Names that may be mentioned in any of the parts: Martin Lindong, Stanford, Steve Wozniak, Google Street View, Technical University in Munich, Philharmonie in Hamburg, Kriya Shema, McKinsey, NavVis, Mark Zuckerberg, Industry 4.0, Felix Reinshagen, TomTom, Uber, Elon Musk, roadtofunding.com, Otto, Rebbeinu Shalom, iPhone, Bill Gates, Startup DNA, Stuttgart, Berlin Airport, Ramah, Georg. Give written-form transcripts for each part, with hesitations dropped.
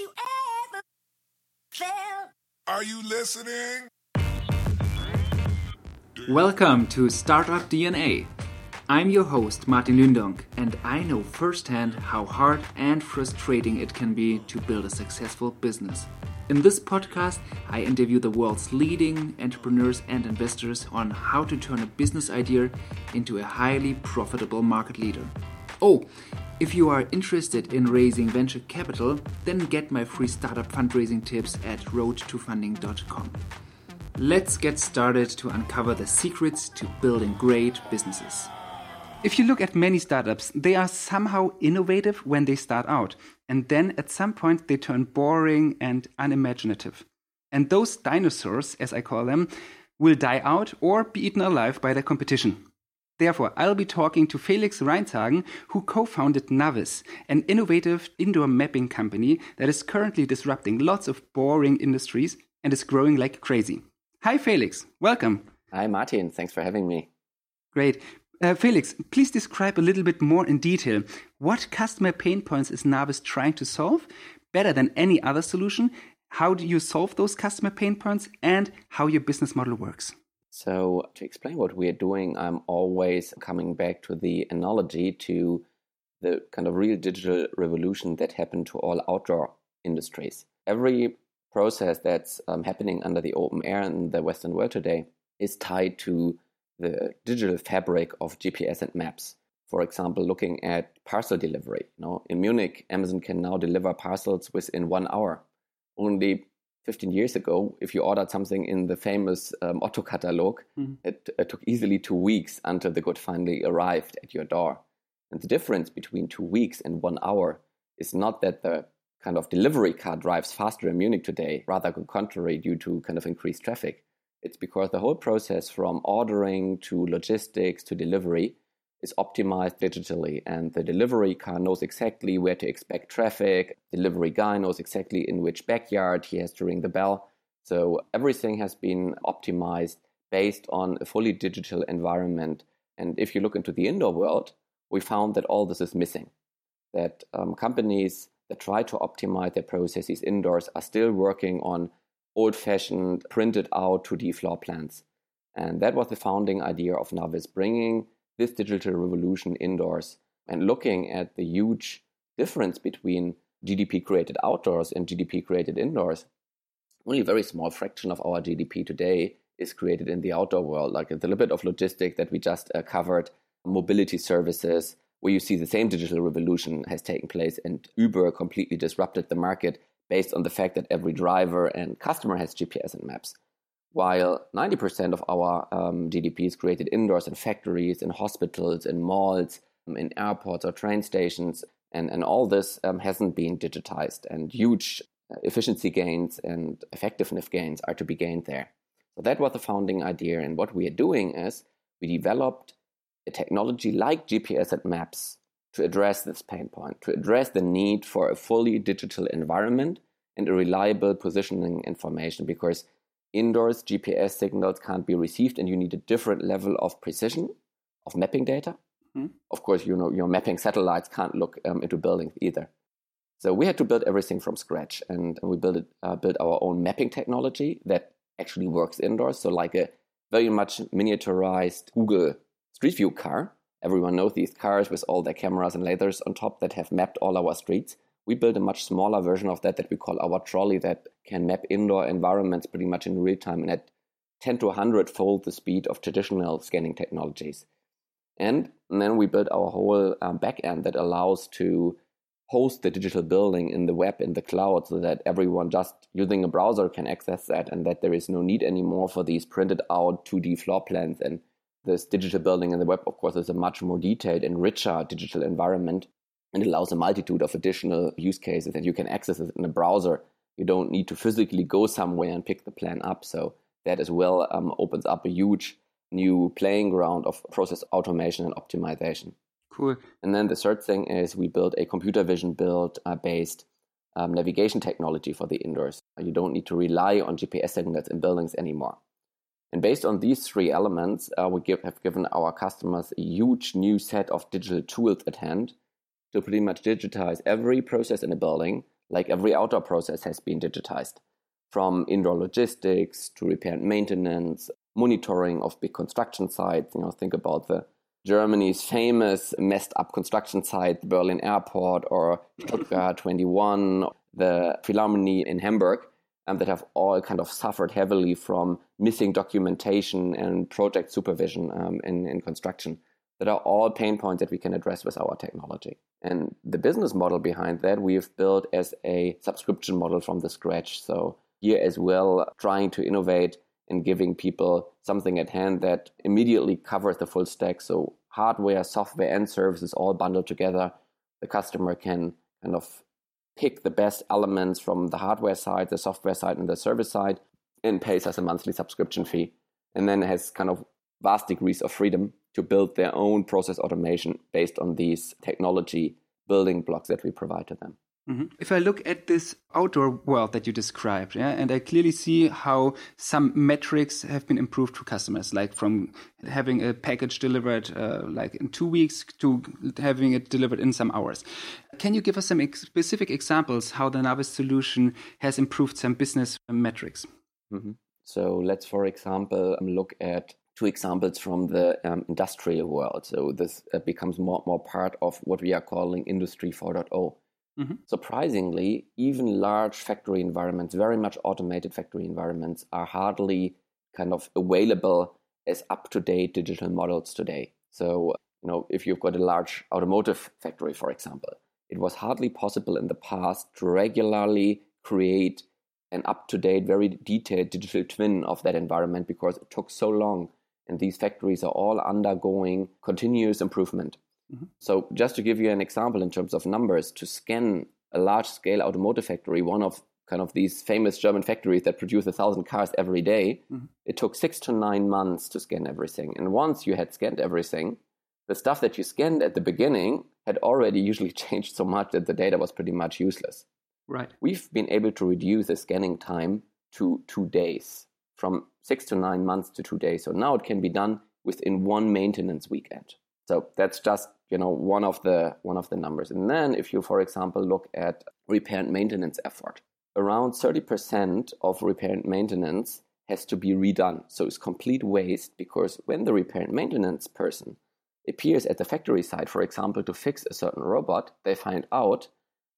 like you ever felt. Are you listening? Welcome to Startup DNA. I'm your host Martin Lindong, and I know firsthand how hard and frustrating it can be to build a successful business. In this podcast, I interview the world's leading entrepreneurs and investors on how to turn a business idea into a highly profitable market leader. Oh, if you are interested in raising venture capital, then get my free startup fundraising tips at roadtofunding.com. Let's get started to uncover the secrets to building great businesses. If you look at many startups, they are somehow innovative when they start out. And then at some point they turn boring and unimaginative. And those dinosaurs, as I call them, will die out or be eaten alive by their competition. Therefore, I'll be talking to Felix Reinshagen, who co-founded NavVis, an innovative indoor mapping company that is currently disrupting lots of boring industries and is growing like crazy. Hi, Felix. Welcome. Hi, Martin. Thanks for having me. Great. Felix, please describe a little bit more in detail. What customer pain points is NavVis trying to solve better than any other solution? How do you solve those customer pain points and how your business model works? So to explain what we are doing, I'm always coming back to the analogy to the kind of real digital revolution that happened to all outdoor industries. Every process that's happening under the open air in the Western world today is tied to the digital fabric of GPS and maps. For example, looking at parcel delivery. You know, in Munich, Amazon can now deliver parcels within 1 hour. Only 15 years ago, if you ordered something in the famous Otto catalog, it took easily 2 weeks until the good finally arrived at your door. And the difference between 2 weeks and 1 hour is not that the kind of delivery car drives faster in Munich today, rather contrary, due to kind of increased traffic. It's because the whole process from ordering to logistics to delivery is optimized digitally, and the delivery car knows exactly where to expect traffic. Delivery guy knows exactly in which backyard he has to ring the bell. So everything has been optimized based on a fully digital environment. And if you look into the indoor world, we found that all this is missing. That companies that try to optimize their processes indoors are still working on old-fashioned, printed-out 2D floor plans. And that was the founding idea of NavVis, bringing this digital revolution indoors and looking at the huge difference between GDP created outdoors and GDP created indoors. Only a very small fraction of our GDP today is created in the outdoor world, like a little bit of logistics that we just covered, mobility services, where you see the same digital revolution has taken place, and Uber completely disrupted the market based on the fact that every driver and customer has GPS and maps. While 90% of our GDP is created indoors in factories, in hospitals, in malls, in airports or train stations, and all this hasn't been digitized, and huge efficiency gains and effectiveness gains are to be gained there. So that was the founding idea, and what we are doing is we developed a technology like GPS and maps to address this pain point, to address the need for a fully digital environment and a reliable positioning information, because indoors GPS signals can't be received and you need a different level of precision of mapping data. Of course, you know, your mapping satellites can't look into buildings either. So we had to build everything from scratch, and we built our own mapping technology that actually works indoors. So like a very much miniaturized Google Street View car. Everyone knows these cars with all their cameras and lasers on top that have mapped all our streets. We built a much smaller version of that we call our trolley, that can map indoor environments pretty much in real time and at 10 to 100 fold the speed of traditional scanning technologies. And then we built our whole backend that allows to host the digital building in the web, in the cloud, so that everyone just using a browser can access that, and that there is no need anymore for these printed out 2D floor plans. And this digital building in the web, of course, is a much more detailed and richer digital environment and allows a multitude of additional use cases, and you can access it in a browser. You don't need to physically go somewhere and pick the plan up. So that as well opens up a huge new playing ground of process automation and optimization. Cool. And then the third thing is we built a computer vision based navigation technology for the indoors. You don't need to rely on GPS signals in buildings anymore. And based on these three elements, we have given our customers a huge new set of digital tools at hand to pretty much digitize every process in a building, Like every outdoor process has been digitized, from indoor logistics to repair and maintenance, monitoring of big construction sites. You know, think about the Germany's famous messed up construction site, Berlin Airport or Stuttgart 21, the Philharmonie in Hamburg, that have all kind of suffered heavily from missing documentation and project supervision in construction. That are all pain points that we can address with our technology. And the business model behind that we have built as a subscription model from the scratch. So here as well, trying to innovate and giving people something at hand that immediately covers the full stack. So hardware, software, and services all bundled together. The customer can kind of pick the best elements from the hardware side, the software side, and the service side, and pays us a monthly subscription fee. And then has kind of vast degrees of freedom to build their own process automation based on these technology building blocks that we provide to them. Mm-hmm. If I look at this outdoor world that you described, and I clearly see how some metrics have been improved to customers, like from having a package delivered like in 2 weeks to having it delivered in some hours. Can you give us some specific examples how the NavVis solution has improved some business metrics? Mm-hmm. So let's, for example, look at two examples from the industrial world. So this becomes more part of what we are calling Industry 4.0. Mm-hmm. Surprisingly, even large factory environments, very much automated factory environments, are hardly kind of available as up-to-date digital models today. So, you know, if you've got a large automotive factory, for example, it was hardly possible in the past to regularly create an up-to-date, very detailed digital twin of that environment because it took so long. And these factories are all undergoing continuous improvement. Mm-hmm. So just to give you an example in terms of numbers, to scan a large-scale automotive factory, one of kind of these famous German factories that produce 1,000 cars every day, mm-hmm. it took 6 to 9 months to scan everything. And once you had scanned everything, the stuff that you scanned at the beginning had already usually changed so much that the data was pretty much useless. Right. We've been able to reduce the scanning time to 2 days. From 6 to 9 months to 2 days. So now it can be done within one maintenance weekend. So that's just, you know, one of the numbers. And then if you, for example, look at repair and maintenance effort, around 30% of repair and maintenance has to be redone. So it's complete waste because when the repair and maintenance person appears at the factory site, for example, to fix a certain robot, they find out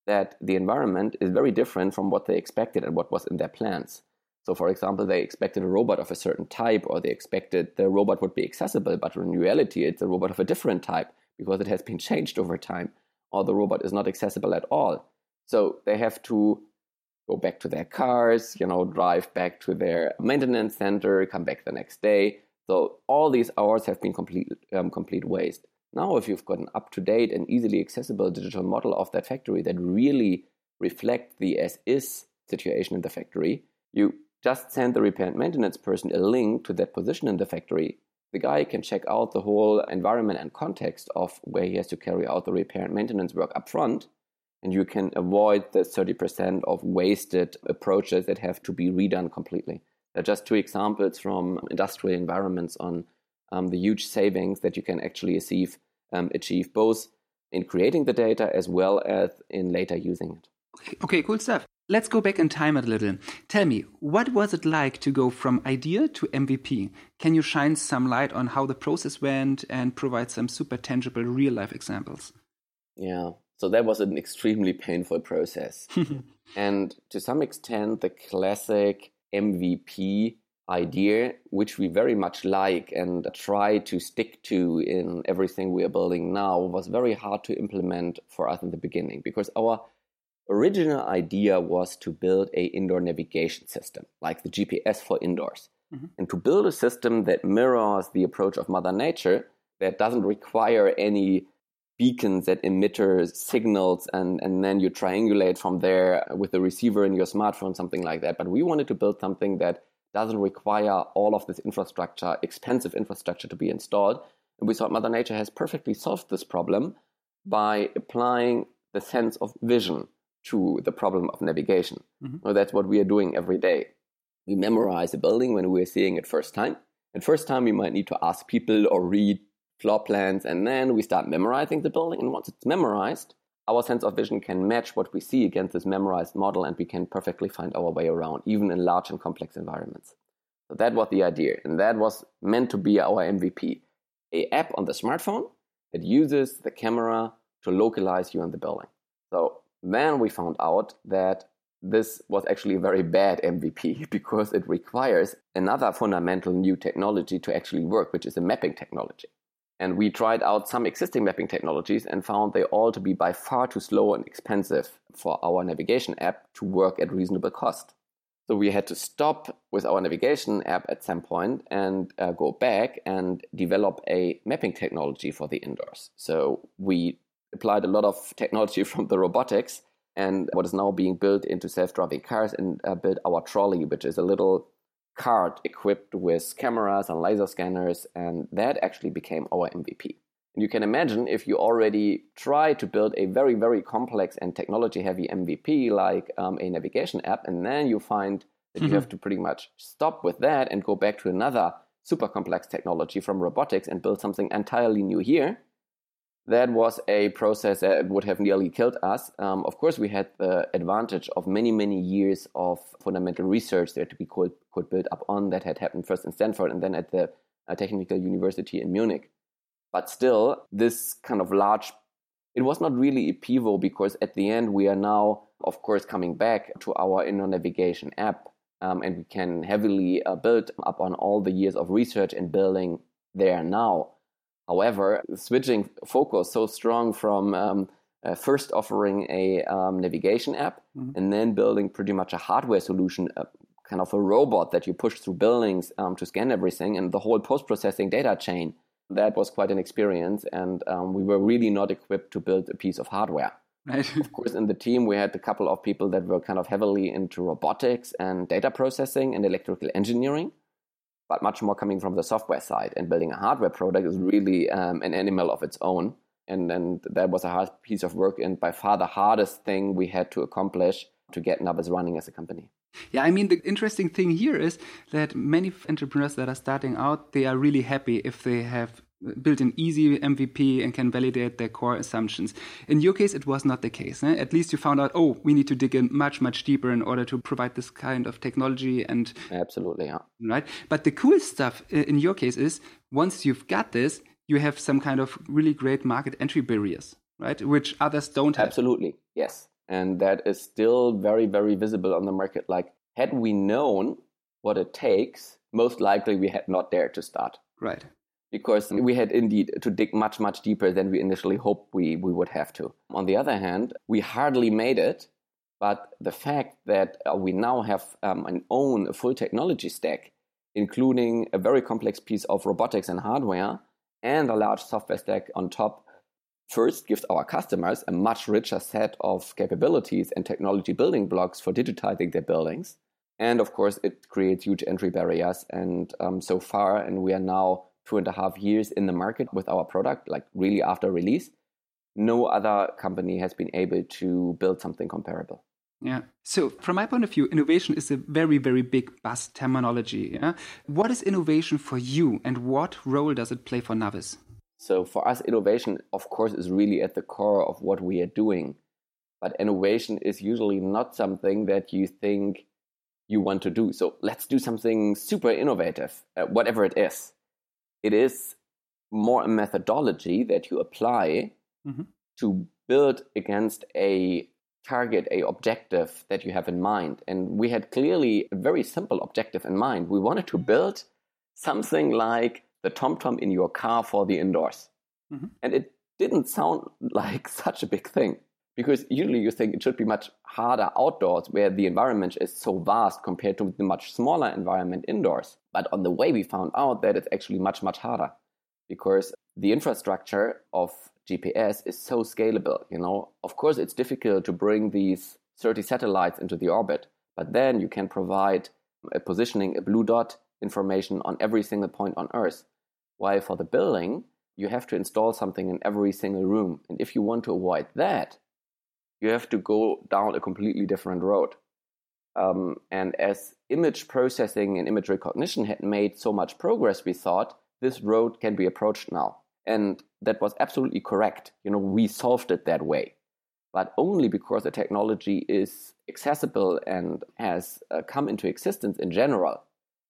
that the environment is very different from what they expected and what was in their plans. So, for example, they expected a robot of a certain type, or they expected the robot would be accessible, but in reality, it's a robot of a different type because it has been changed over time, or the robot is not accessible at all. So they have to go back to their cars, you know, drive back to their maintenance center, come back the next day. So all these hours have been complete waste. Now, if you've got an up-to-date and easily accessible digital model of that factory that really reflects the as-is situation in the factory, you just send the repair and maintenance person a link to that position in the factory. The guy can check out the whole environment and context of where he has to carry out the repair and maintenance work up front, and you can avoid the 30% of wasted approaches that have to be redone completely. They're just two examples from industrial environments on the huge savings that you can actually achieve both in creating the data as well as in later using it. Okay, cool stuff. Let's go back in time a little. Tell me, what was it like to go from idea to MVP? Can you shine some light on how the process went and provide some super tangible real-life examples? Yeah, so that was an extremely painful process. And to some extent, the classic MVP idea, which we very much like and try to stick to in everything we are building now, was very hard to implement for us in the beginning because our original idea was to build an indoor navigation system, like the GPS for indoors, mm-hmm. and to build a system that mirrors the approach of Mother Nature, that doesn't require any beacons that emit signals, and then you triangulate from there with the receiver in your smartphone, something like that. But we wanted to build something that doesn't require all of this infrastructure, expensive infrastructure, to be installed. And we thought Mother Nature has perfectly solved this problem by applying the sense of vision to the problem of navigation. Mm-hmm. So that's what we are doing every day. We memorize a building when we are seeing it first time. And first time we might need to ask people or read floor plans, and then we start memorizing the building. And once it's memorized, our sense of vision can match what we see against this memorized model, and we can perfectly find our way around, even in large and complex environments. So that was the idea, and that was meant to be our MVP, an app on the smartphone that uses the camera to localize you in the building. So then we found out that this was actually a very bad MVP, because it requires another fundamental new technology to actually work, which is a mapping technology. And we tried out some existing mapping technologies and found they all to be by far too slow and expensive for our navigation app to work at reasonable cost. So we had to stop with our navigation app at some point and go back and develop a mapping technology for the indoors. So we applied a lot of technology from the robotics and what is now being built into self-driving cars, and built our trolley, which is a little cart equipped with cameras and laser scanners, and that actually became our MVP. And you can imagine, if you already try to build a very, very complex and technology-heavy MVP, like a navigation app, and then you find that you have to pretty much stop with that and go back to another super complex technology from robotics and build something entirely new here. That was a process that would have nearly killed us. Of course, we had the advantage of many, many years of fundamental research that we could build up on, that had happened first in Stanford and then at the Technical University in Munich. But still, this kind of large, it was not really a pivot, because at the end, we are now, of course, coming back to our indoor navigation app, and we can heavily build up on all the years of research and building there now. However, switching focus so strong from first offering a navigation app and then building pretty much a hardware solution, kind of a robot that you push through buildings to scan everything, and the whole post-processing data chain, that was quite an experience, and we were really not equipped to build a piece of hardware. Right. Of course, in the team, we had a couple of people that were kind of heavily into robotics and data processing and electrical engineering, but much more coming from the software side, and building a hardware product is really an animal of its own. And that was a hard piece of work, and by far the hardest thing we had to accomplish to get NavVis running as a company. Yeah, I mean, the interesting thing here is that many entrepreneurs that are starting out, they are really happy if they have built an easy MVP and can validate their core assumptions. In your case, it was not the case. Eh? At least you found out, oh, we need to dig in much, much deeper in order to provide this kind of technology. And absolutely, yeah. Right? But the cool stuff in your case is, once you've got this, you have some kind of really great market entry barriers, right? Which others don't have. Absolutely, yes. And that is still very, very visible on the market. Like, had we known what it takes, most likely we had not dared to start. Right. Because we had indeed to dig much, much deeper than we initially hoped we would have to. On the other hand, we hardly made it, but the fact that we now have a full technology stack, including a very complex piece of robotics and hardware, and a large software stack on top, first gives our customers a much richer set of capabilities and technology building blocks for digitizing their buildings. And of course, it creates huge entry barriers. And so far, and we are now 2.5 years in the market with our product, like really after release, no other company has been able to build something comparable. Yeah. So from my point of view, innovation is a very, very big buzz terminology. Yeah? What is innovation for you, and what role does it play for NavVis? So for us, innovation, of course, is really at the core of what we are doing. But innovation is usually not something that you think you want to do. So let's do something super innovative, whatever it is. It is more a methodology that you apply to build against a target, a objective that you have in mind. And we had clearly a very simple objective in mind. We wanted to build something like the TomTom in your car for the indoors. And it didn't sound like such a big thing, because usually you think it should be much harder outdoors, where the environment is so vast compared to the much smaller environment indoors. But on the way, we found out that it's actually much, much harder, because the infrastructure of GPS is so scalable. You know, of course, it's difficult to bring these 30 satellites into the orbit, but then you can provide a positioning, a blue dot information on every single point on Earth. While for the building, you have to install something in every single room. And if you want to avoid that, you have to go down a completely different road. And as image processing and image recognition had made so much progress, we thought this road can be approached now. And that was absolutely correct. You know, we solved it that way. but only because the technology is accessible and has come into existence in general.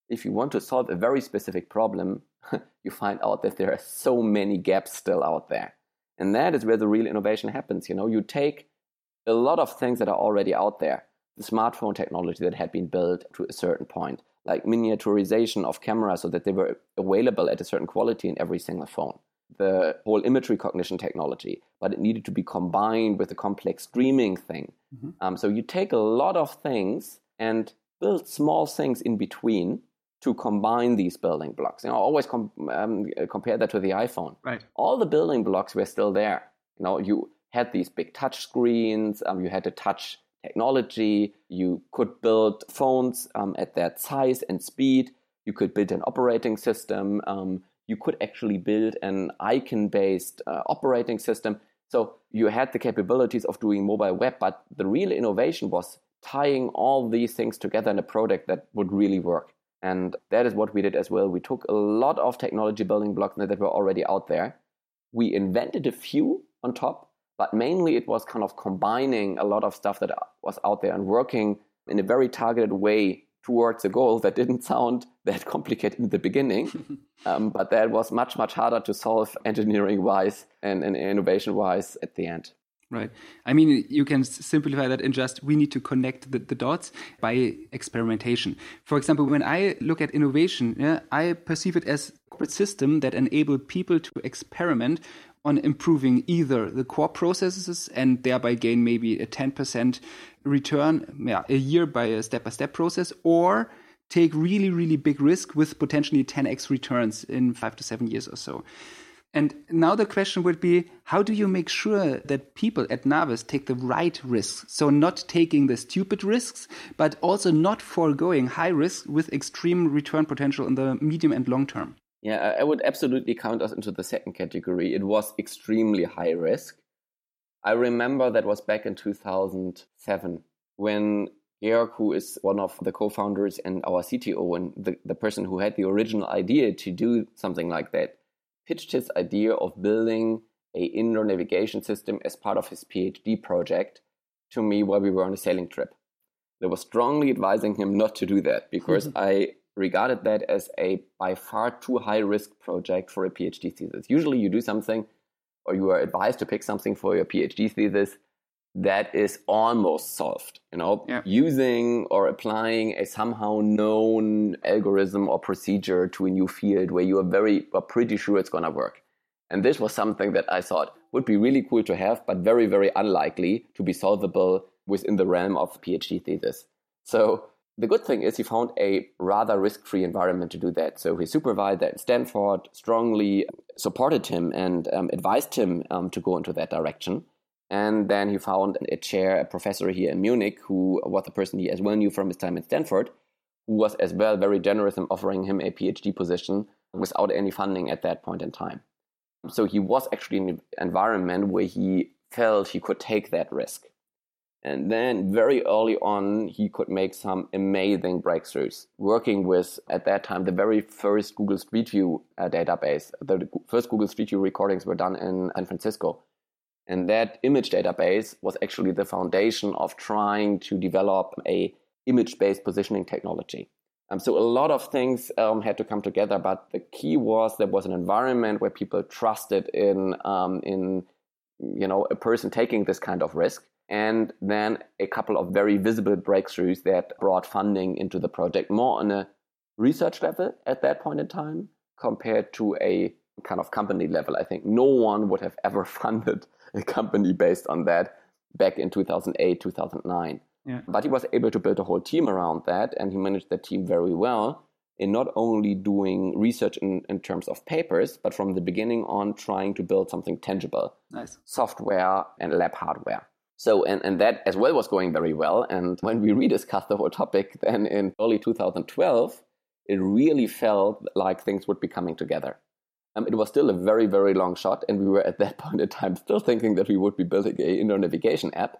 If you want to solve a very specific problem, you find out that there are so many gaps still out there. And that is where the real innovation happens. You know, you take a lot of things that are already out there, the smartphone technology that had been built to a certain point, like miniaturization of cameras so that they were available at a certain quality in every single phone, the whole imagery cognition technology, but it needed to be combined with a complex streaming thing. Mm-hmm. So you take a lot of things and build small things in between to combine these building blocks. You know, I always compare that to the iPhone. Right. All the building blocks were still there. You know, you had these big touch screens, you had to touch technology, you could build phones at that size and speed, you could build an operating system, you could actually build an icon-based operating system. So you had the capabilities of doing mobile web, but the real innovation was tying all these things together in a product that would really work. And that is what we did as well. We took a lot of technology building blocks that were already out there. We invented a few on top, but mainly it was kind of combining a lot of stuff that was out there and working in a very targeted way towards a goal that didn't sound that complicated in the beginning, but that was much, much harder to solve engineering-wise and innovation-wise at the end. Right. I mean, you can simplify that in just, we need to connect the dots by experimentation. For example, when I look at innovation, I perceive it as a corporate system that enable people to experiment on improving either the core processes and thereby gain maybe a 10% return a year by a step-by-step process, or take really, really big risk with potentially 10x returns in 5 to 7 years or so. And now the question would be, how do you make sure that people at NavVis take the right risks? So not taking the stupid risks, but also not foregoing high risk with extreme return potential in the medium and long term. Yeah, I would absolutely count us into the second category. It was extremely high risk. I remember that was back in 2007 when Georg, who is one of the co-founders and our CTO and the person who had the original idea to do something like that, pitched his idea of building an indoor navigation system as part of his PhD project to me while we were on a sailing trip. I was strongly advising him not to do that because I regarded that as a by far too high risk project for a PhD thesis. Usually you do something or you are advised to pick something for your PhD thesis that is almost solved, you know, using or applying a somehow known algorithm or procedure to a new field where you are pretty sure it's going to work. And this was something that I thought would be really cool to have, but very, very unlikely to be solvable within the realm of PhD thesis. So the good thing is he found a rather risk-free environment to do that. So his supervisor at Stanford strongly supported him and advised him to go into that direction. And then he found a chair, a professor here in Munich, who was the person he as well knew from his time at Stanford, who was as well very generous in offering him a PhD position without any funding at that point in time. So he was actually in an environment where he felt he could take that risk. And then very early on, he could make some amazing breakthroughs, working with, at that time, the very first Google Street View database. The first Google Street View recordings were done in San Francisco. And that image database was actually the foundation of trying to develop a image-based positioning technology. So a lot of things had to come together, but the key was there was an environment where people trusted in a person taking this kind of risk, and then a couple of very visible breakthroughs that brought funding into the project, more on a research level at that point in time compared to a kind of company level. I think no one would have ever funded a company based on that back in 2008, 2009. Yeah. But he was able to build a whole team around that, and he managed the team very well in not only doing research in terms of papers, but from the beginning on trying to build something tangible, nice software and lab hardware. So, and that as well was going very well. And when we rediscussed the whole topic then in early 2012, it really felt like things would be coming together. It was still a very, very long shot, and we were at that point in time still thinking that we would be building an indoor navigation app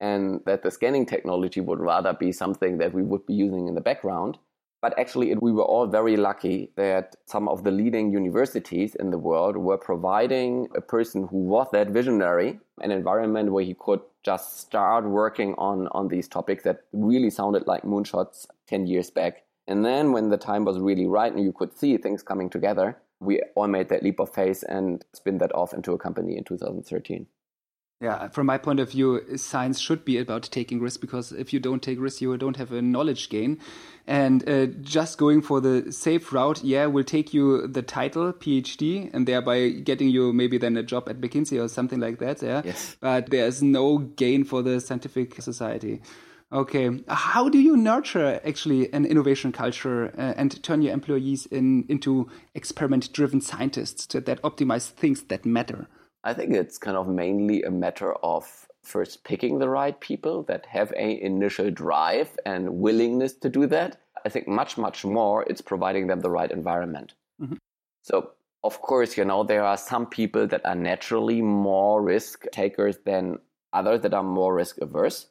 and that the scanning technology would rather be something that we would be using in the background. But actually, we were all very lucky that some of the leading universities in the world were providing a person who was that visionary, an environment where he could just start working on these topics that really sounded like moonshots 10 years back. And then when the time was really right and you could see things coming together, we all made that leap of faith and spun that off into a company in 2013. Yeah, from my point of view, science should be about taking risks, because if you don't take risks, you don't have a knowledge gain. And just going for the safe route, will take you the title, PhD, and thereby getting you maybe then a job at McKinsey or something like that. Yeah, yes. But there is no gain for the scientific society. Okay, how do you nurture actually an innovation culture and turn your employees into experiment-driven scientists that optimize things that matter? I think it's kind of mainly a matter of first picking the right people that have an initial drive and willingness to do that. I think much more it's providing them the right environment. Mm-hmm. So, of course, there are some people that are naturally more risk takers than others that are more risk averse.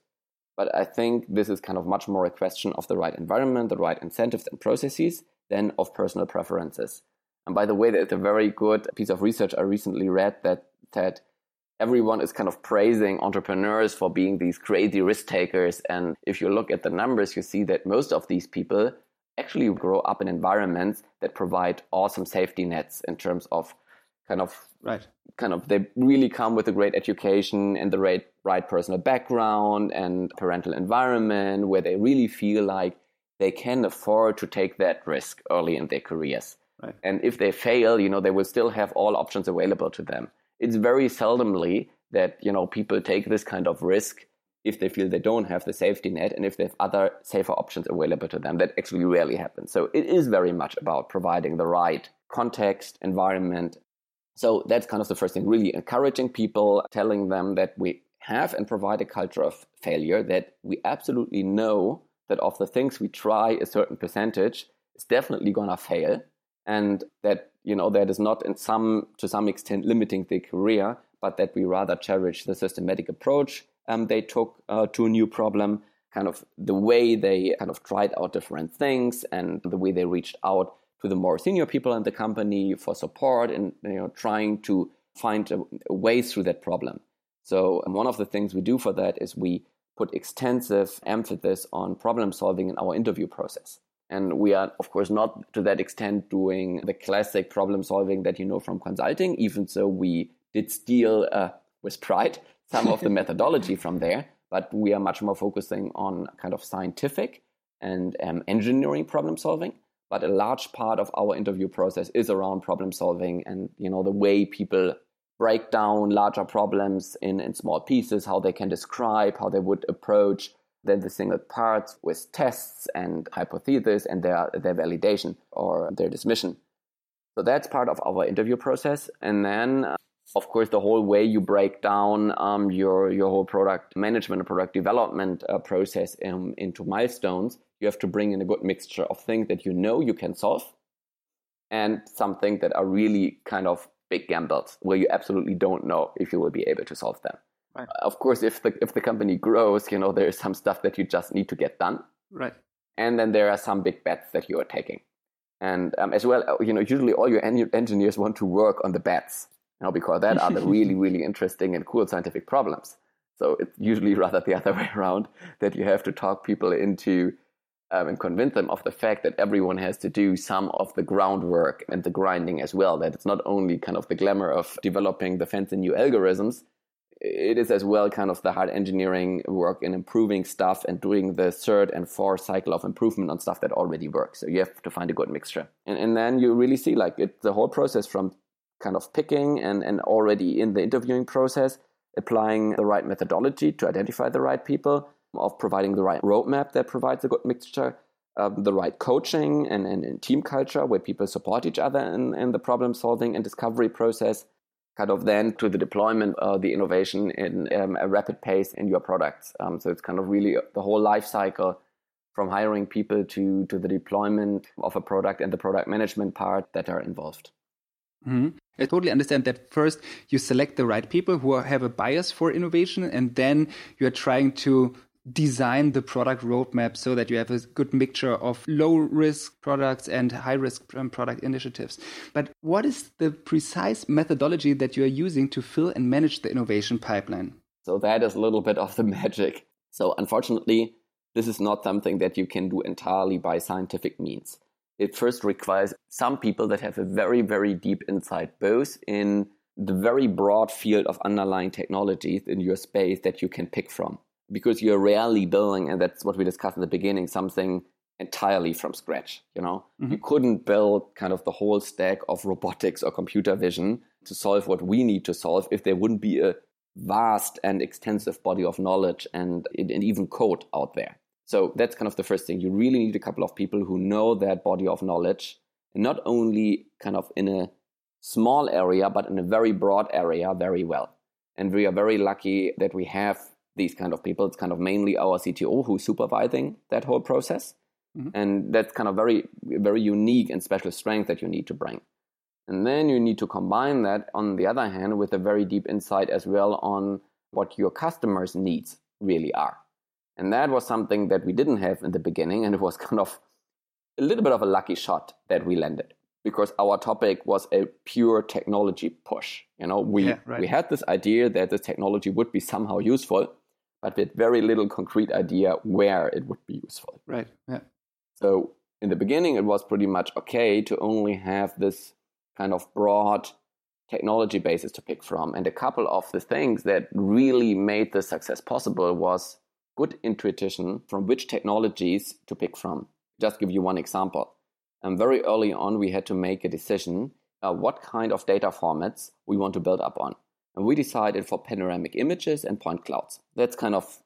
But I think this is kind of much more a question of the right environment, the right incentives and processes than of personal preferences. And by the way, there's a very good piece of research I recently read that said everyone is kind of praising entrepreneurs for being these crazy risk takers. And if you look at the numbers, you see that most of these people actually grow up in environments that provide awesome safety nets in terms of they really come with a great education and the right personal background and parental environment where they really feel like they can afford to take that risk early in their careers. Right. And if they fail, they will still have all options available to them. It's very seldomly that, people take this kind of risk if they feel they don't have the safety net and if they have other safer options available to them. That actually rarely happens. So it is very much about providing the right context, environment. So that's kind of the first thing, really encouraging people, telling them that we have and provide a culture of failure, that we absolutely know that of the things we try, a certain percentage is definitely going to fail. And that, that is not to some extent limiting their career, but that we rather cherish the systematic approach they took to a new problem, kind of the way they kind of tried out different things and the way they reached out to the more senior people in the company for support and trying to find a way through that problem. So one of the things we do for that is we put extensive emphasis on problem solving in our interview process. And we are, of course, not to that extent doing the classic problem solving that you know from consulting. Even so, we did steal with pride some of the methodology from there. But we are much more focusing on kind of scientific and engineering problem solving. But a large part of our interview process is around problem solving and, the way people break down larger problems in small pieces, how they can describe, how they would approach then the single parts with tests and hypotheses and their validation or their dismission. So that's part of our interview process. And then, of course, the whole way you break down your whole product management and product development process into milestones, you have to bring in a good mixture of things that you can solve and something that are really kind of big gambles where you absolutely don't know if you will be able to solve them. Right. Of course, if the company grows, there is some stuff that you just need to get done. Right. And then there are some big bets that you are taking. And as well, usually all your engineers want to work on the bets, because that are the really, really interesting and cool scientific problems. So it's usually rather the other way around that you have to talk people into and convince them of the fact that everyone has to do some of the groundwork and the grinding as well, that it's not only kind of the glamour of developing the fancy new algorithms, it is as well kind of the hard engineering work in improving stuff and doing the third and fourth cycle of improvement on stuff that already works. So you have to find a good mixture. And then you really see the whole process from kind of picking and already in the interviewing process, applying the right methodology to identify the right people, of providing the right roadmap that provides a good mixture, the right coaching and team culture where people support each other in the problem solving and discovery process, kind of then to the deployment of the innovation in a rapid pace in your products. So it's kind of really the whole life cycle from hiring people to the deployment of a product and the product management part that are involved. Mm-hmm. I totally understand that first you select the right people who have a bias for innovation and then you are trying to design the product roadmap so that you have a good mixture of low-risk products and high-risk product initiatives. But what is the precise methodology that you are using to fill and manage the innovation pipeline? So that is a little bit of the magic. So unfortunately, this is not something that you can do entirely by scientific means. It first requires some people that have a very, very deep insight, both in the very broad field of underlying technologies in your space that you can pick from. Because you're rarely building, and that's what we discussed in the beginning, something entirely from scratch, you know? Mm-hmm. You couldn't build kind of the whole stack of robotics or computer vision to solve what we need to solve if there wouldn't be a vast and extensive body of knowledge and even code out there. So that's kind of the first thing. You really need a couple of people who know that body of knowledge, and not only kind of in a small area, but in a very broad area very well. And we are very lucky that we have these kind of people. It's kind of mainly our CTO who's supervising that whole process. Mm-hmm. And that's kind of very, very unique and special strength that you need to bring. And then you need to combine that, on the other hand, with a very deep insight as well on what your customers' needs really are. And that was something that we didn't have in the beginning. And it was kind of a little bit of a lucky shot that we landed, because our topic was a pure technology push. You know, we had this idea that the technology would be somehow useful, but with very little concrete idea where it would be useful. Right. Yeah. So in the beginning, it was pretty much okay to only have this kind of broad technology basis to pick from. And a couple of the things that really made the success possible was good intuition from which technologies to pick from. Just give you one example. And very early on, we had to make a decision what kind of data formats we want to build up on. And we decided for panoramic images and point clouds. That's kind of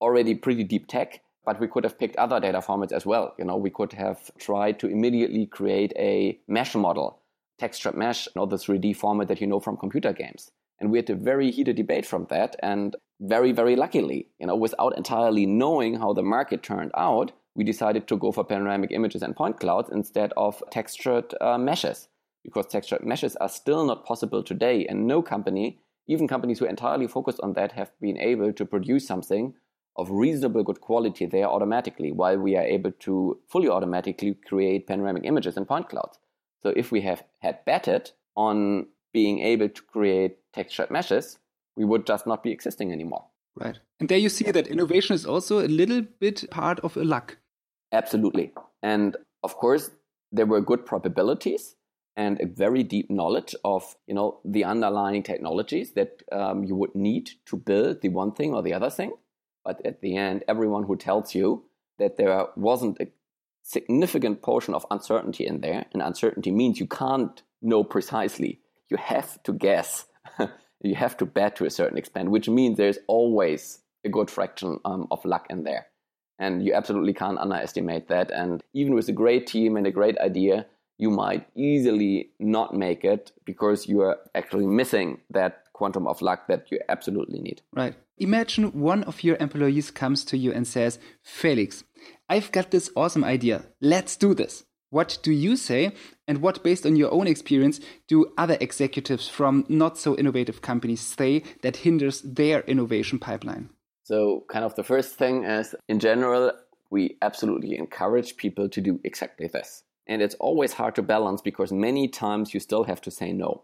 already pretty deep tech, but we could have picked other data formats as well. You know, we could have tried to immediately create a mesh model, textured mesh, you know, the 3D format that you know from computer games. And we had a very heated debate from that. And very, very luckily, you know, without entirely knowing how the market turned out, we decided to go for panoramic images and point clouds instead of textured meshes, because textured meshes are still not possible today. And no company, even companies who are entirely focused on that, have been able to produce something of reasonable good quality there automatically, while we are able to fully automatically create panoramic images and point clouds. So if we had betted on being able to create textured meshes, we would just not be existing anymore. Right. And there you see that innovation is also a little bit part of a luck. Absolutely. And of course, there were good probabilities and a very deep knowledge of, you know, the underlying technologies that you would need to build the one thing or the other thing. But at the end, everyone who tells you that there wasn't a significant portion of uncertainty in there, and uncertainty means you can't know precisely. You have to guess. You have to bet to a certain extent, which means there's always a good fraction of luck in there. And you absolutely can't underestimate that. And even with a great team and a great idea, you might easily not make it because you are actually missing that quantum of luck that you absolutely need. Right. Imagine one of your employees comes to you and says, Felix, I've got this awesome idea. Let's do this. What do you say, and what, based on your own experience, do other executives from not-so-innovative companies say that hinders their innovation pipeline? So kind of the first thing is, in general, we absolutely encourage people to do exactly this. And it's always hard to balance, because many times you still have to say no.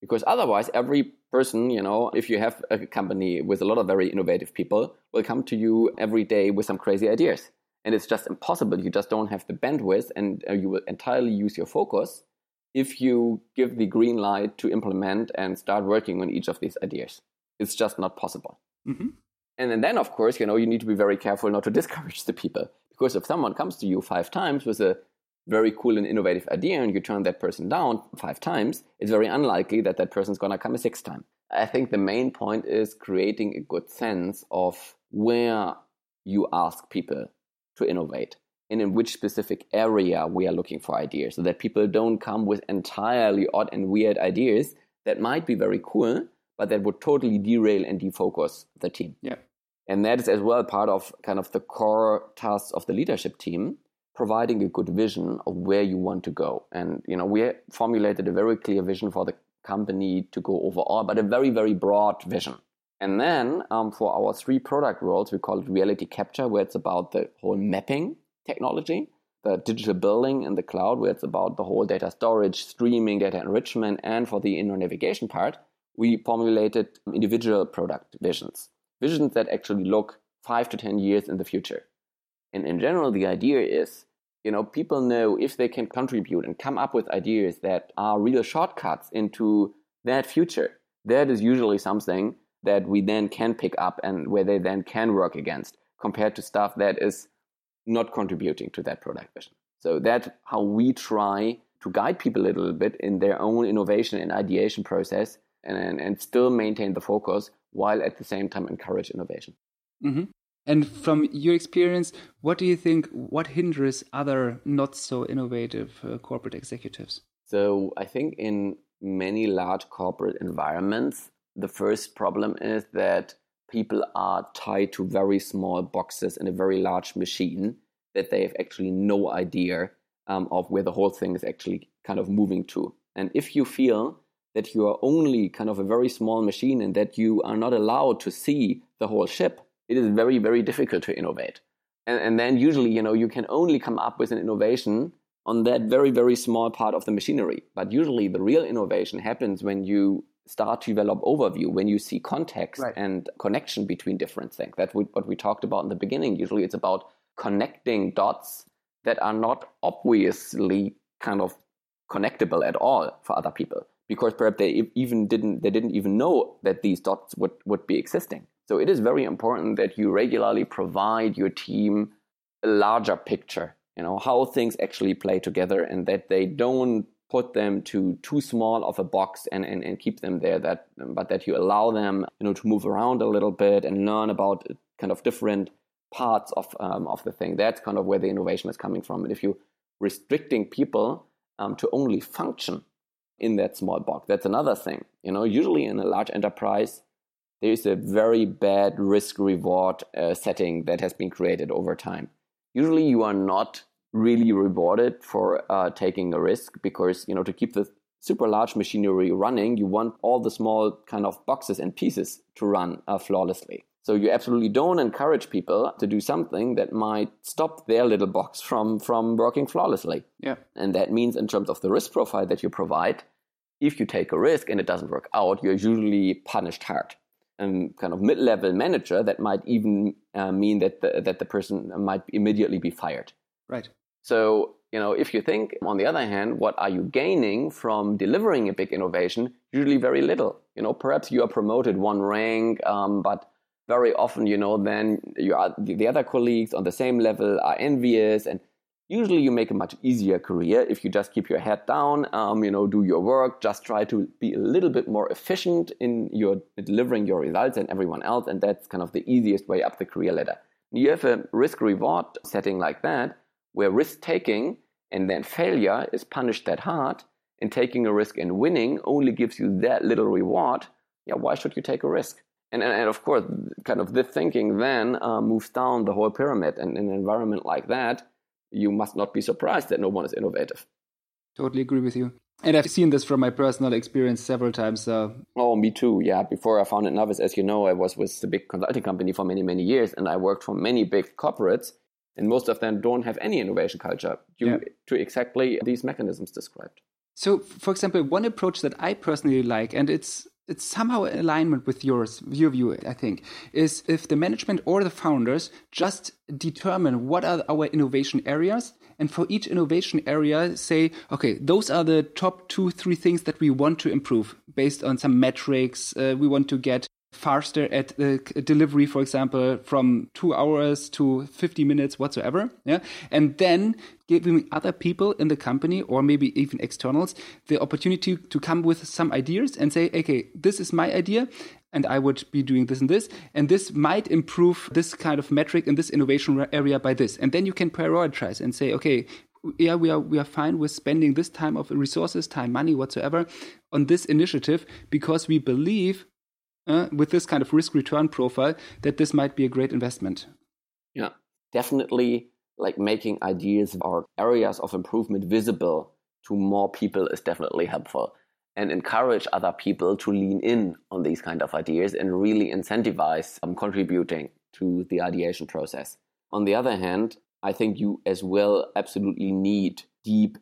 Because otherwise, every person, you know, if you have a company with a lot of very innovative people, will come to you every day with some crazy ideas. And it's just impossible. You just don't have the bandwidth, and you will entirely use your focus if you give the green light to implement and start working on each of these ideas. It's just not possible. Mm-hmm. And then, of course, you know, you need to be very careful not to discourage the people. Because if someone comes to you 5 times with a very cool and innovative idea, and you turn that person down 5 times, it's very unlikely that that person's going to come a 6th time. I think the main point is creating a good sense of where you ask people to innovate, and in which specific area we are looking for ideas, so that people don't come with entirely odd and weird ideas that might be very cool, but that would totally derail and defocus the team. Yeah. And that is as well part of kind of the core tasks of the leadership team, providing a good vision of where you want to go. And, you know, we formulated a very clear vision for the company to go overall, but a very, very broad vision. And then for our three product roles, we call it reality capture, where it's about the whole mapping technology, the digital building in the cloud, where it's about the whole data storage, streaming, data enrichment. And for the inner navigation part, we formulated individual product visions that actually look 5 to 10 years in the future. And in general, the idea is, you know, people know if they can contribute and come up with ideas that are real shortcuts into that future, that is usually something that we then can pick up and where they then can work against, compared to stuff that is not contributing to that product vision. So that's how we try to guide people a little bit in their own innovation and ideation process, and still maintain the focus while at the same time encourage innovation. Mm-hmm. And from your experience, what do you think, what hinders other not so innovative corporate executives? So I think in many large corporate environments, the first problem is that people are tied to very small boxes and a very large machine that they have actually no idea of where the whole thing is actually kind of moving to. And if you feel that you are only kind of a very small machine and that you are not allowed to see the whole ship, it is very, very difficult to innovate. And then usually, you know, you can only come up with an innovation on that very, very small part of the machinery. But usually the real innovation happens when you start to develop overview, when you see context right. and connection between different things. That's what we talked about in the beginning. Usually it's about connecting dots that are not obviously kind of connectable at all for other people, because perhaps they didn't even know that these dots would be existing. So it is very important that you regularly provide your team a larger picture, you know, how things actually play together, and that they don't put them to too small of a box and keep them there, but that you allow them, you know, to move around a little bit and learn about kind of different parts of the thing. That's kind of where the innovation is coming from. And if you're restricting people to only function in that small box, that's another thing. You know, usually in a large enterprise, there is a very bad risk-reward setting that has been created over time. Usually you are not really rewarded for taking a risk, because, you know, to keep the super large machinery running, you want all the small kind of boxes and pieces to run flawlessly. So you absolutely don't encourage people to do something that might stop their little box from working flawlessly. Yeah. And that means in terms of the risk profile that you provide, if you take a risk and it doesn't work out, you're usually punished hard. And kind of mid-level manager, that might even mean that the person might immediately be fired. Right. So, you know, if you think, on the other hand, what are you gaining from delivering a big innovation? Usually very little. You know, perhaps you are promoted one rank, but very often, you know, then the other colleagues on the same level are envious, and usually you make a much easier career if you just keep your head down, you know, do your work, just try to be a little bit more efficient in your delivering your results and everyone else, and that's kind of the easiest way up the career ladder. You have a risk-reward setting like that, where risk-taking and then failure is punished that hard, and taking a risk and winning only gives you that little reward. Yeah, why should you take a risk? And of course, kind of the thinking then moves down the whole pyramid, and in an environment like that, you must not be surprised that no one is innovative. Totally agree with you. And I've seen this from my personal experience several times. Oh, me too. Yeah. Before I founded NavVis, as you know, I was with the big consulting company for many, many years. And I worked for many big corporates. And most of them don't have any innovation culture due to exactly these mechanisms described. So, for example, one approach that I personally like, and it's somehow in alignment with your view, I think, is if the management or the founders just determine what are our innovation areas, and for each innovation area say, okay, those are the top 2-3 things that we want to improve based on some metrics. We want to get faster at the delivery, for example, from 2 hours to 50 minutes, whatsoever. Yeah. And then giving other people in the company, or maybe even externals, the opportunity to come with some ideas and say, okay, this is my idea, and I would be doing this and this, and this might improve this kind of metric in this innovation area by this. And then you can prioritize and say, okay, yeah, we are fine with spending this time of resources, time, money, whatsoever, on this initiative, because we believe with this kind of risk-return profile that this might be a great investment. Yeah, definitely, like making ideas or areas of improvement visible to more people is definitely helpful. and encourage other people to lean in on these kind of ideas and really incentivize contributing to the ideation process. On the other hand, I think you as well absolutely need deep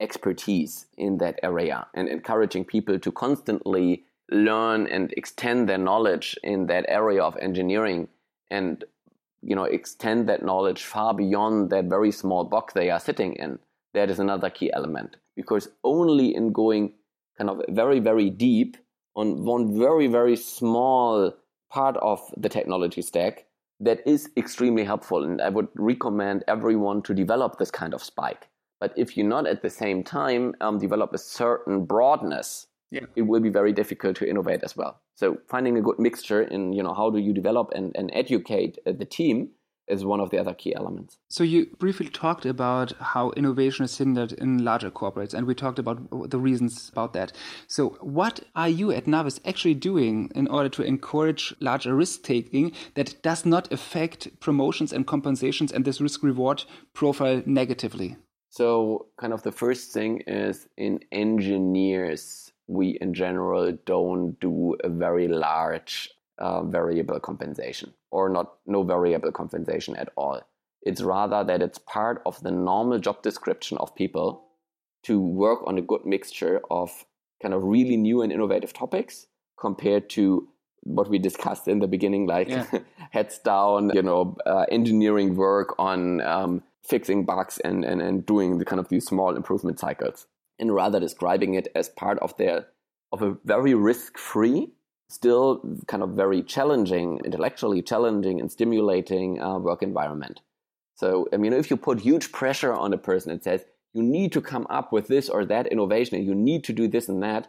expertise in that area, and encouraging people to constantly learn and extend their knowledge in that area of engineering, and extend that knowledge far beyond that very small box they are sitting in. That is another key element, because only in going kind of very, very deep on one very, very small part of the technology stack, that is extremely helpful. And I would recommend everyone to develop this kind of spike. But if you're not at the same time develop a certain broadness, it will be very difficult to innovate as well. So finding a good mixture in, how do you develop and educate the team is one of the other key elements. So you briefly talked about how innovation is hindered in larger corporates, and we talked about the reasons about that. So what are you at NavVis actually doing in order to encourage larger risk-taking that does not affect promotions and compensations and this risk-reward profile negatively? So kind of the first thing is, in engineers, we in general don't do a very large variable compensation, or no variable compensation at all. It's rather that it's part of the normal job description of people to work on a good mixture of kind of really new and innovative topics compared to what we discussed in the beginning, like heads down, engineering work on fixing bugs and doing the kind of these small improvement cycles, and rather describing it as part of a very risk-free, still kind of very challenging, intellectually challenging and stimulating work environment. So, if you put huge pressure on a person and says, you need to come up with this or that innovation, and you need to do this and that,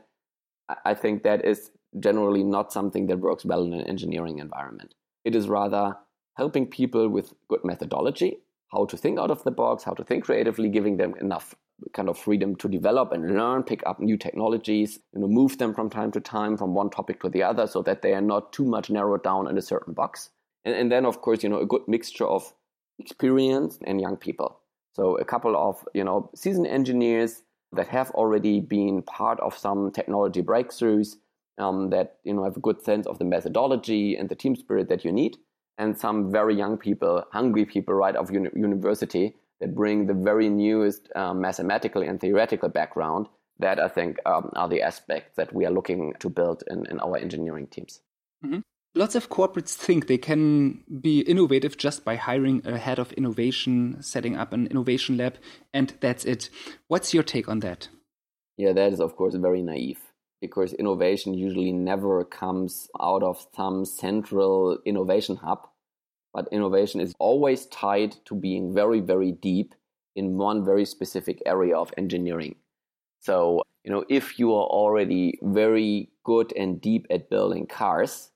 I think that is generally not something that works well in an engineering environment. It is rather helping people with good methodology, how to think out of the box, how to think creatively, giving them enough kind of freedom to develop and learn, pick up new technologies, move them from time to time from one topic to the other, so that they are not too much narrowed down in a certain box. And then, of course, a good mixture of experienced and young people. So a couple of, seasoned engineers that have already been part of some technology breakthroughs, that, have a good sense of the methodology and the team spirit that you need, and some very young people, hungry people right out of university, that bring the very newest mathematical and theoretical background. That, I think, are the aspects that we are looking to build in our engineering teams. Mm-hmm. Lots of corporates think they can be innovative just by hiring a head of innovation, setting up an innovation lab, and that's it. What's your take on that? Yeah, that is, of course, very naive, because innovation usually never comes out of some central innovation hub. But innovation is always tied to being very, very deep in one very specific area of engineering. So, if you are already very good and deep at building cars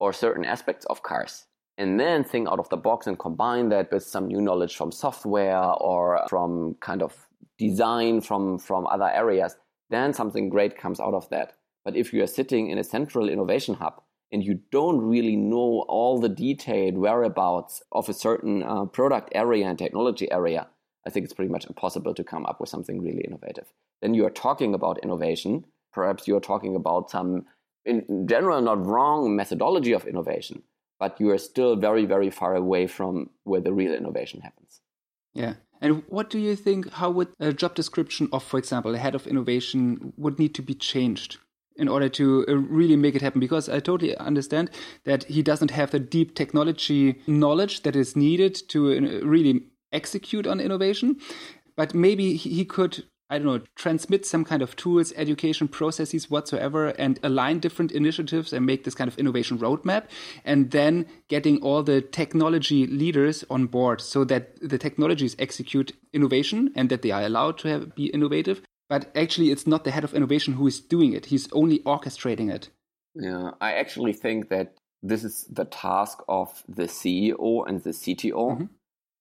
or certain aspects of cars, and then think out of the box and combine that with some new knowledge from software or from kind of design from other areas, then something great comes out of that. But if you are sitting in a central innovation hub, and you don't really know all the detailed whereabouts of a certain product area and technology area, I think it's pretty much impossible to come up with something really innovative. Then you are talking about innovation. Perhaps you are talking about some, in general, not wrong methodology of innovation, but you are still very, very far away from where the real innovation happens. Yeah. And what do you think, how would a job description of, for example, a head of innovation would need to be changed in order to really make it happen? Because I totally understand that he doesn't have the deep technology knowledge that is needed to really execute on innovation. But maybe he could, transmit some kind of tools, education processes, whatsoever, and align different initiatives and make this kind of innovation roadmap. And then getting all the technology leaders on board so that the technologies execute innovation and that they are allowed to be innovative. But actually, it's not the head of innovation who is doing it. He's only orchestrating it. Yeah, I actually think that this is the task of the CEO and the CTO, mm-hmm.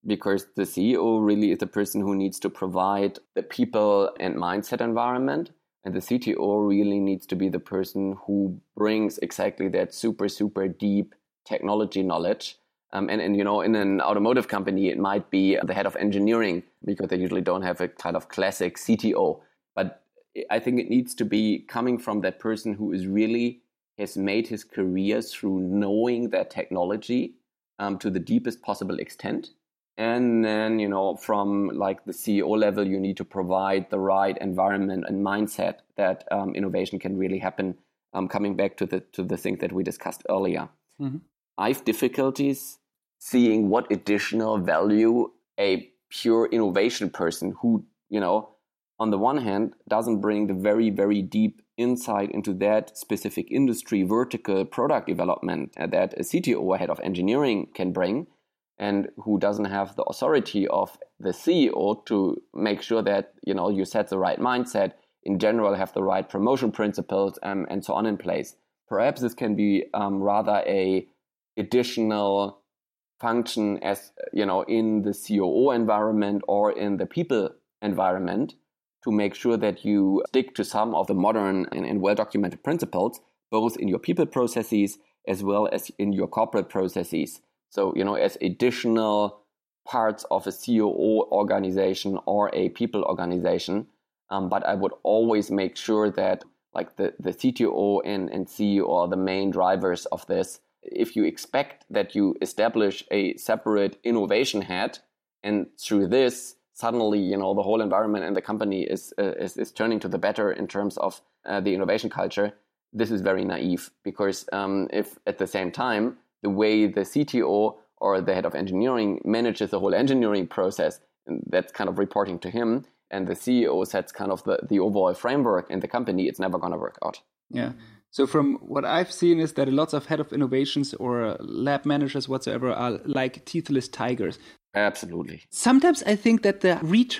because the CEO really is the person who needs to provide the people and mindset environment. And the CTO really needs to be the person who brings exactly that super, super deep technology knowledge. In an automotive company, it might be the head of engineering, because they usually don't have a kind of classic CTO. But I think it needs to be coming from that person who is really has made his career through knowing that technology to the deepest possible extent. And then, you know, from like the CEO level, you need to provide the right environment and mindset that innovation can really happen. Coming back to the thing that we discussed earlier. Mm-hmm. I have difficulties seeing what additional value a pure innovation person who, you know, on the one hand, doesn't bring the very, very deep insight into that specific industry, vertical product development that a CTO or head of engineering can bring, and who doesn't have the authority of the CEO to make sure that, you know, you set the right mindset, in general have the right promotion principles and so on in place. Perhaps this can be rather a additional function, as you know, in the COO environment or in the people environment, to make sure that you stick to some of the modern and well-documented principles, both in your people processes as well as in your corporate processes. So, you know, as additional parts of a COO organization or a people organization. But I would always make sure that like the CTO and CEO are the main drivers of this. If you expect that you establish a separate innovation head, and through this, suddenly, you know, the whole environment and the company is turning to the better in terms of the innovation culture. This is very naive, because if at the same time, the way the CTO or the head of engineering manages the whole engineering process, that's kind of reporting to him, and the CEO sets kind of the overall framework in the company, it's never going to work out. Yeah. So from what I've seen is that lots of head of innovations or lab managers whatsoever are like teethless tigers. Absolutely. Sometimes I think that the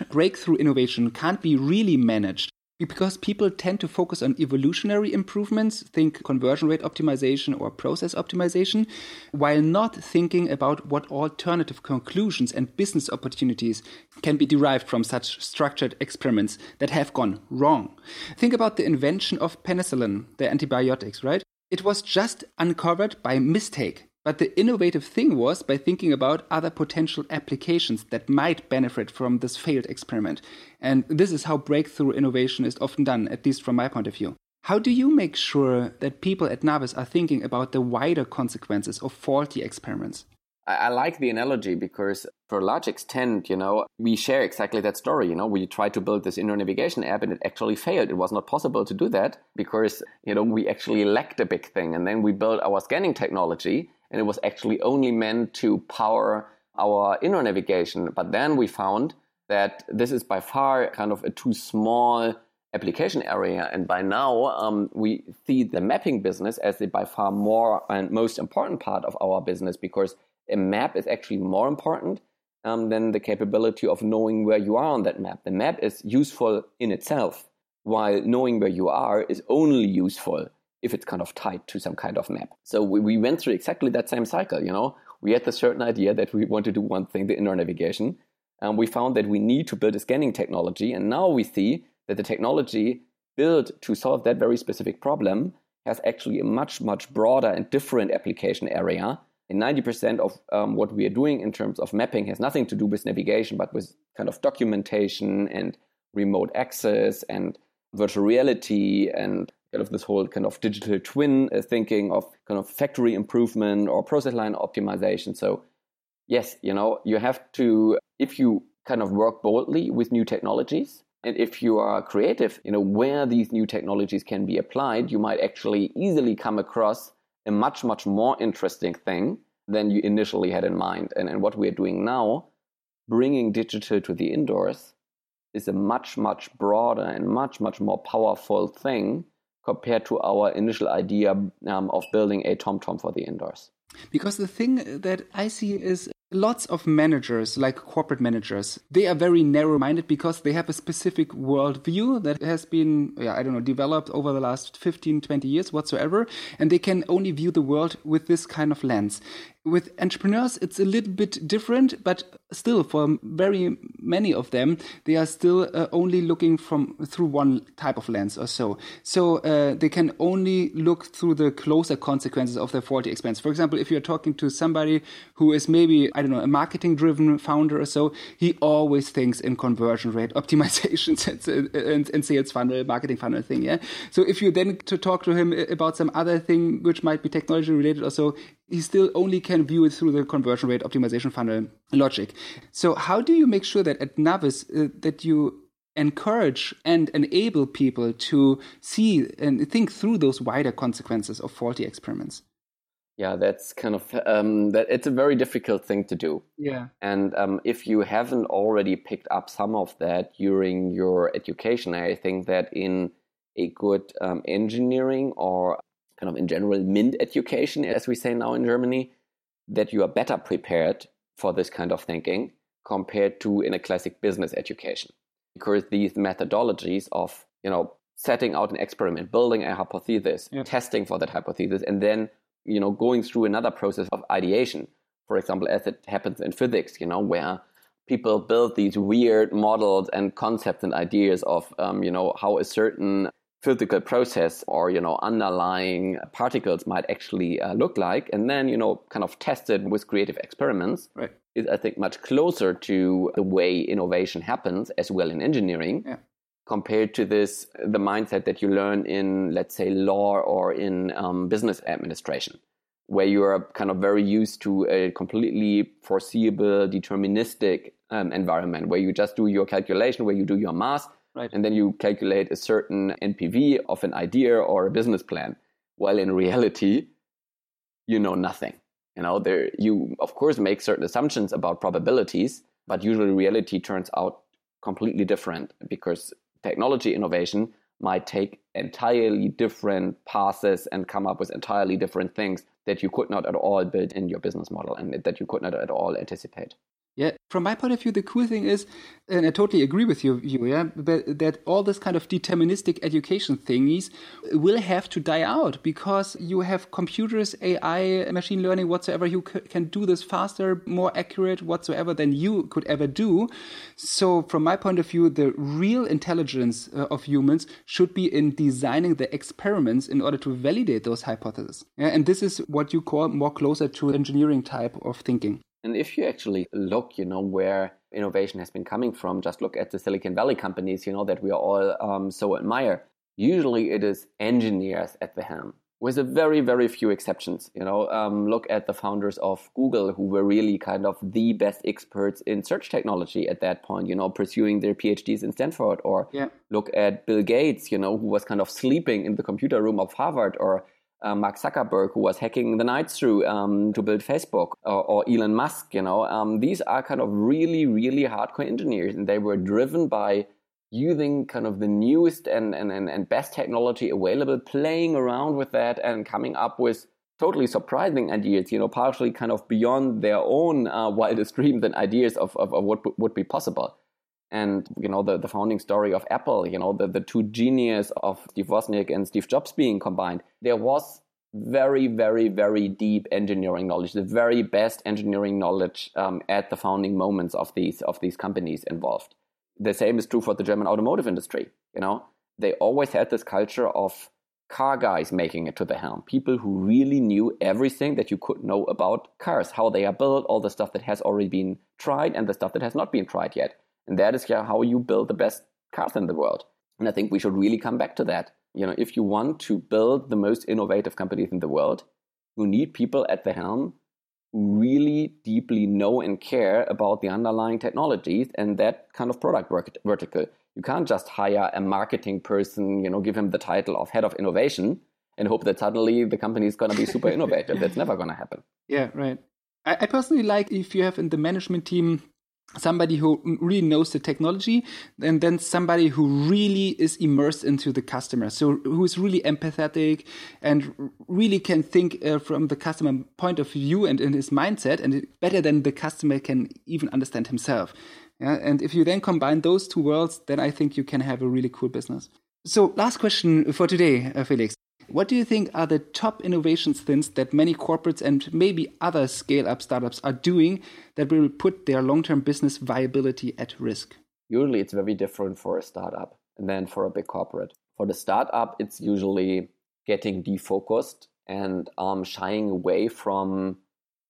breakthrough innovation can't be really managed, because people tend to focus on evolutionary improvements, think conversion rate optimization or process optimization, while not thinking about what alternative conclusions and business opportunities can be derived from such structured experiments that have gone wrong. Think about the invention of penicillin, the antibiotics, right? It was just uncovered by mistake. But the innovative thing was by thinking about other potential applications that might benefit from this failed experiment. And this is how breakthrough innovation is often done, at least from my point of view. How do you make sure that people at NavVis are thinking about the wider consequences of faulty experiments? I like the analogy, because for a large extent, you know, we share exactly that story. You know, we tried to build this indoor navigation app and it actually failed. It was not possible to do that because, you know, we actually lacked a big thing. And then we built our scanning technology, and it was actually only meant to power our indoor navigation. But then we found that this is by far kind of a too small application area. And by now, we see the mapping business as the by far more and most important part of our business, because a map is actually more important than the capability of knowing where you are on that map. The map is useful in itself, while knowing where you are is only useful if it's kind of tied to some kind of map. So we went through exactly that same cycle, you know. We had the certain idea that we want to do one thing, the indoor navigation. And we found that we need to build a scanning technology. And now we see that the technology built to solve that very specific problem has actually a much, much broader and different application area. And 90% of what we are doing in terms of mapping has nothing to do with navigation, but with kind of documentation and remote access and virtual reality and kind of this whole kind of digital twin thinking of kind of factory improvement or process line optimization. So yes, you know, you have to, if you kind of work boldly with new technologies, and if you are creative, you know, where these new technologies can be applied, you might actually easily come across a much, much more interesting thing than you initially had in mind. And what we're doing now, bringing digital to the indoors, is a much, much broader and much, much more powerful thing compared to our initial idea of building a TomTom for the indoors. Because the thing that I see is lots of managers, like corporate managers, they are very narrow-minded because they have a specific worldview that has been, developed over the last 15, 20 years whatsoever. And they can only view the world with this kind of lens. With entrepreneurs, it's a little bit different, but still for very many of them, they are still only looking through one type of lens or so. So they can only look through the closer consequences of their 4T expense. For example, if you're talking to somebody who is maybe, I don't know, a marketing-driven founder or so, he always thinks in conversion rate optimizations and sales funnel, marketing funnel thing. Yeah. So if you then to talk to him about some other thing which might be technology related or so, he still only can view it through the conversion rate optimization funnel logic. So how do you make sure that at NavVis that you encourage and enable people to see and think through those wider consequences of 4T experiments? Yeah, that's kind of it's a very difficult thing to do. Yeah, and if you haven't already picked up some of that during your education, I think that in a good engineering or kind of in general MINT education, as we say now in Germany, that you are better prepared for this kind of thinking compared to in a classic business education, because these methodologies of setting out an experiment, building a hypothesis, testing for that hypothesis, and then going through another process of ideation, for example, as it happens in physics, where people build these weird models and concepts and ideas of, how a certain physical process or, underlying particles might actually look like, and then, kind of tested with creative experiments, right, is, I think, much closer to the way innovation happens as well in engineering. Yeah. Compared to this, the mindset that you learn in, let's say, law or in business administration, where you are kind of very used to a completely foreseeable, deterministic environment, where you just do your calculation, where you do your math, right, and then you calculate a certain NPV of an idea or a business plan. While in reality, you know nothing. You of course make certain assumptions about probabilities, but usually reality turns out completely different, because technology innovation might take entirely different paths and come up with entirely different things that you could not at all build in your business model and that you could not at all anticipate. Yeah, from my point of view, the cool thing is, and I totally agree with you, that all this kind of deterministic education thingies will have to die out, because you have computers, AI, machine learning, whatsoever, who can do this faster, more accurate, whatsoever than you could ever do. So from my point of view, the real intelligence of humans should be in designing the experiments in order to validate those hypotheses. Yeah? And this is what you call more closer to engineering type of thinking. And if you actually look, where innovation has been coming from, just look at the Silicon Valley companies, that we are all so admire. Usually it is engineers at the helm, with a very, very few exceptions. Look at the founders of Google, who were really kind of the best experts in search technology at that point, pursuing their PhDs in Stanford. Or look at Bill Gates, who was kind of sleeping in the computer room of Harvard, or Mark Zuckerberg, who was hacking the night through to build Facebook, or Elon Musk, these are kind of really, really hardcore engineers, and they were driven by using kind of the newest and best technology available, playing around with that and coming up with totally surprising ideas, partially kind of beyond their own wildest dreams and ideas of what would be possible. And, the founding story of Apple, the two geniuses of Steve Wozniak and Steve Jobs being combined, there was very, very, very deep engineering knowledge, the very best engineering knowledge at the founding moments of these companies involved. The same is true for the German automotive industry. They always had this culture of car guys making it to the helm, people who really knew everything that you could know about cars, how they are built, all the stuff that has already been tried and the stuff that has not been tried yet. And that is how you build the best cars in the world. And I think we should really come back to that. If you want to build the most innovative companies in the world, you need people at the helm who really deeply know and care about the underlying technologies and that kind of product vertical. You can't just hire a marketing person, give him the title of head of innovation and hope that suddenly the company is going to be super innovative. That's never going to happen. Yeah, right. I personally like if you have in the management team somebody who really knows the technology, and then somebody who really is immersed into the customer. So who is really empathetic and really can think from the customer point of view and in his mindset, and better than the customer can even understand himself. Yeah? And if you then combine those two worlds, then I think you can have a really cool business. So last question for today, Felix. What do you think are the top innovation stints that many corporates and maybe other scale-up startups are doing that will put their long-term business viability at risk? Usually it's very different for a startup and then for a big corporate. For the startup, it's usually getting defocused and shying away from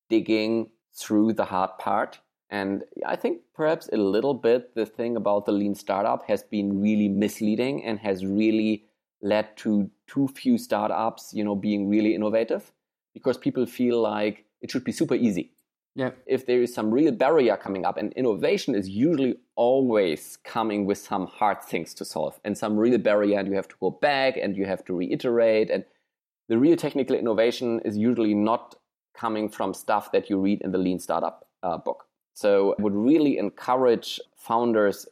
digging through the hard part. And I think perhaps a little bit the thing about the lean startup has been really misleading and has really led to too few startups, being really innovative, because people feel like it should be super easy. Yeah. If there is some real barrier coming up, and innovation is usually always coming with some hard things to solve and some real barrier, and you have to go back and you have to reiterate. And the real technical innovation is usually not coming from stuff that you read in the Lean Startup book. So I would really encourage founders,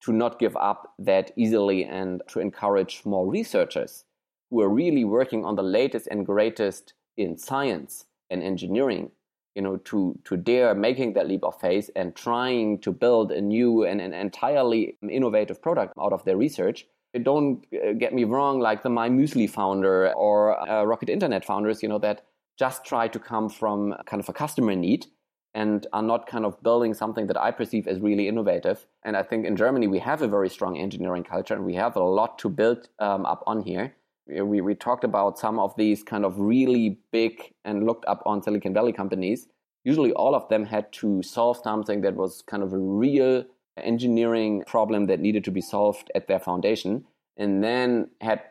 to not give up that easily and to encourage more researchers who are really working on the latest and greatest in science and engineering, to dare making that leap of faith and trying to build a new and an entirely innovative product out of their research. Don't get me wrong, like the My Muesli founder or Rocket Internet founders, that just try to come from kind of a customer need and are not kind of building something that I perceive as really innovative. And I think in Germany, we have a very strong engineering culture and we have a lot to build up on here. We talked about some of these kind of really big and looked up on Silicon Valley companies. Usually all of them had to solve something that was kind of a real engineering problem that needed to be solved at their foundation, and then had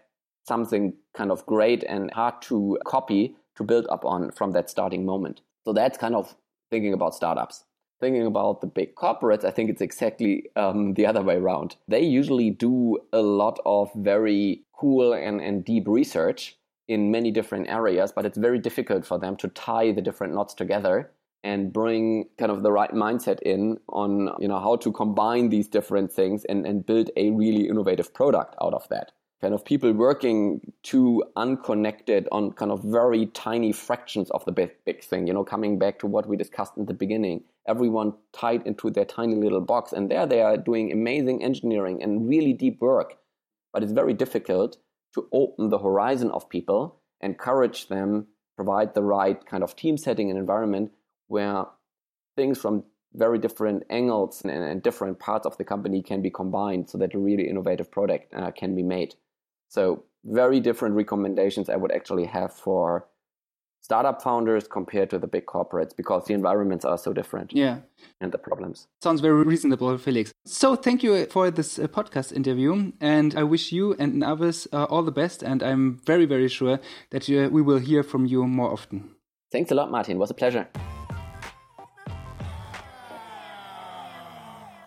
something kind of great and hard to copy to build up on from that starting moment. So that's kind of thinking about startups. Thinking about the big corporates, I think it's exactly the other way around. They usually do a lot of very cool and deep research in many different areas, but it's very difficult for them to tie the different knots together and bring kind of the right mindset in on how to combine these different things and build a really innovative product out of that. Kind of people working too unconnected on kind of very tiny fractions of the big thing, coming back to what we discussed in the beginning. Everyone tied into their tiny little box, and there they are doing amazing engineering and really deep work. But it's very difficult to open the horizon of people, encourage them, provide the right kind of team setting and environment where things from very different angles and different parts of the company can be combined so that a really innovative product can be made. So very different recommendations I would actually have for startup founders compared to the big corporates, because the environments are so different. Yeah. And the problems. Sounds very reasonable, Felix. So thank you for this podcast interview, and I wish you and NavVis all the best, and I'm very, very sure that we will hear from you more often. Thanks a lot, Martin. It was a pleasure.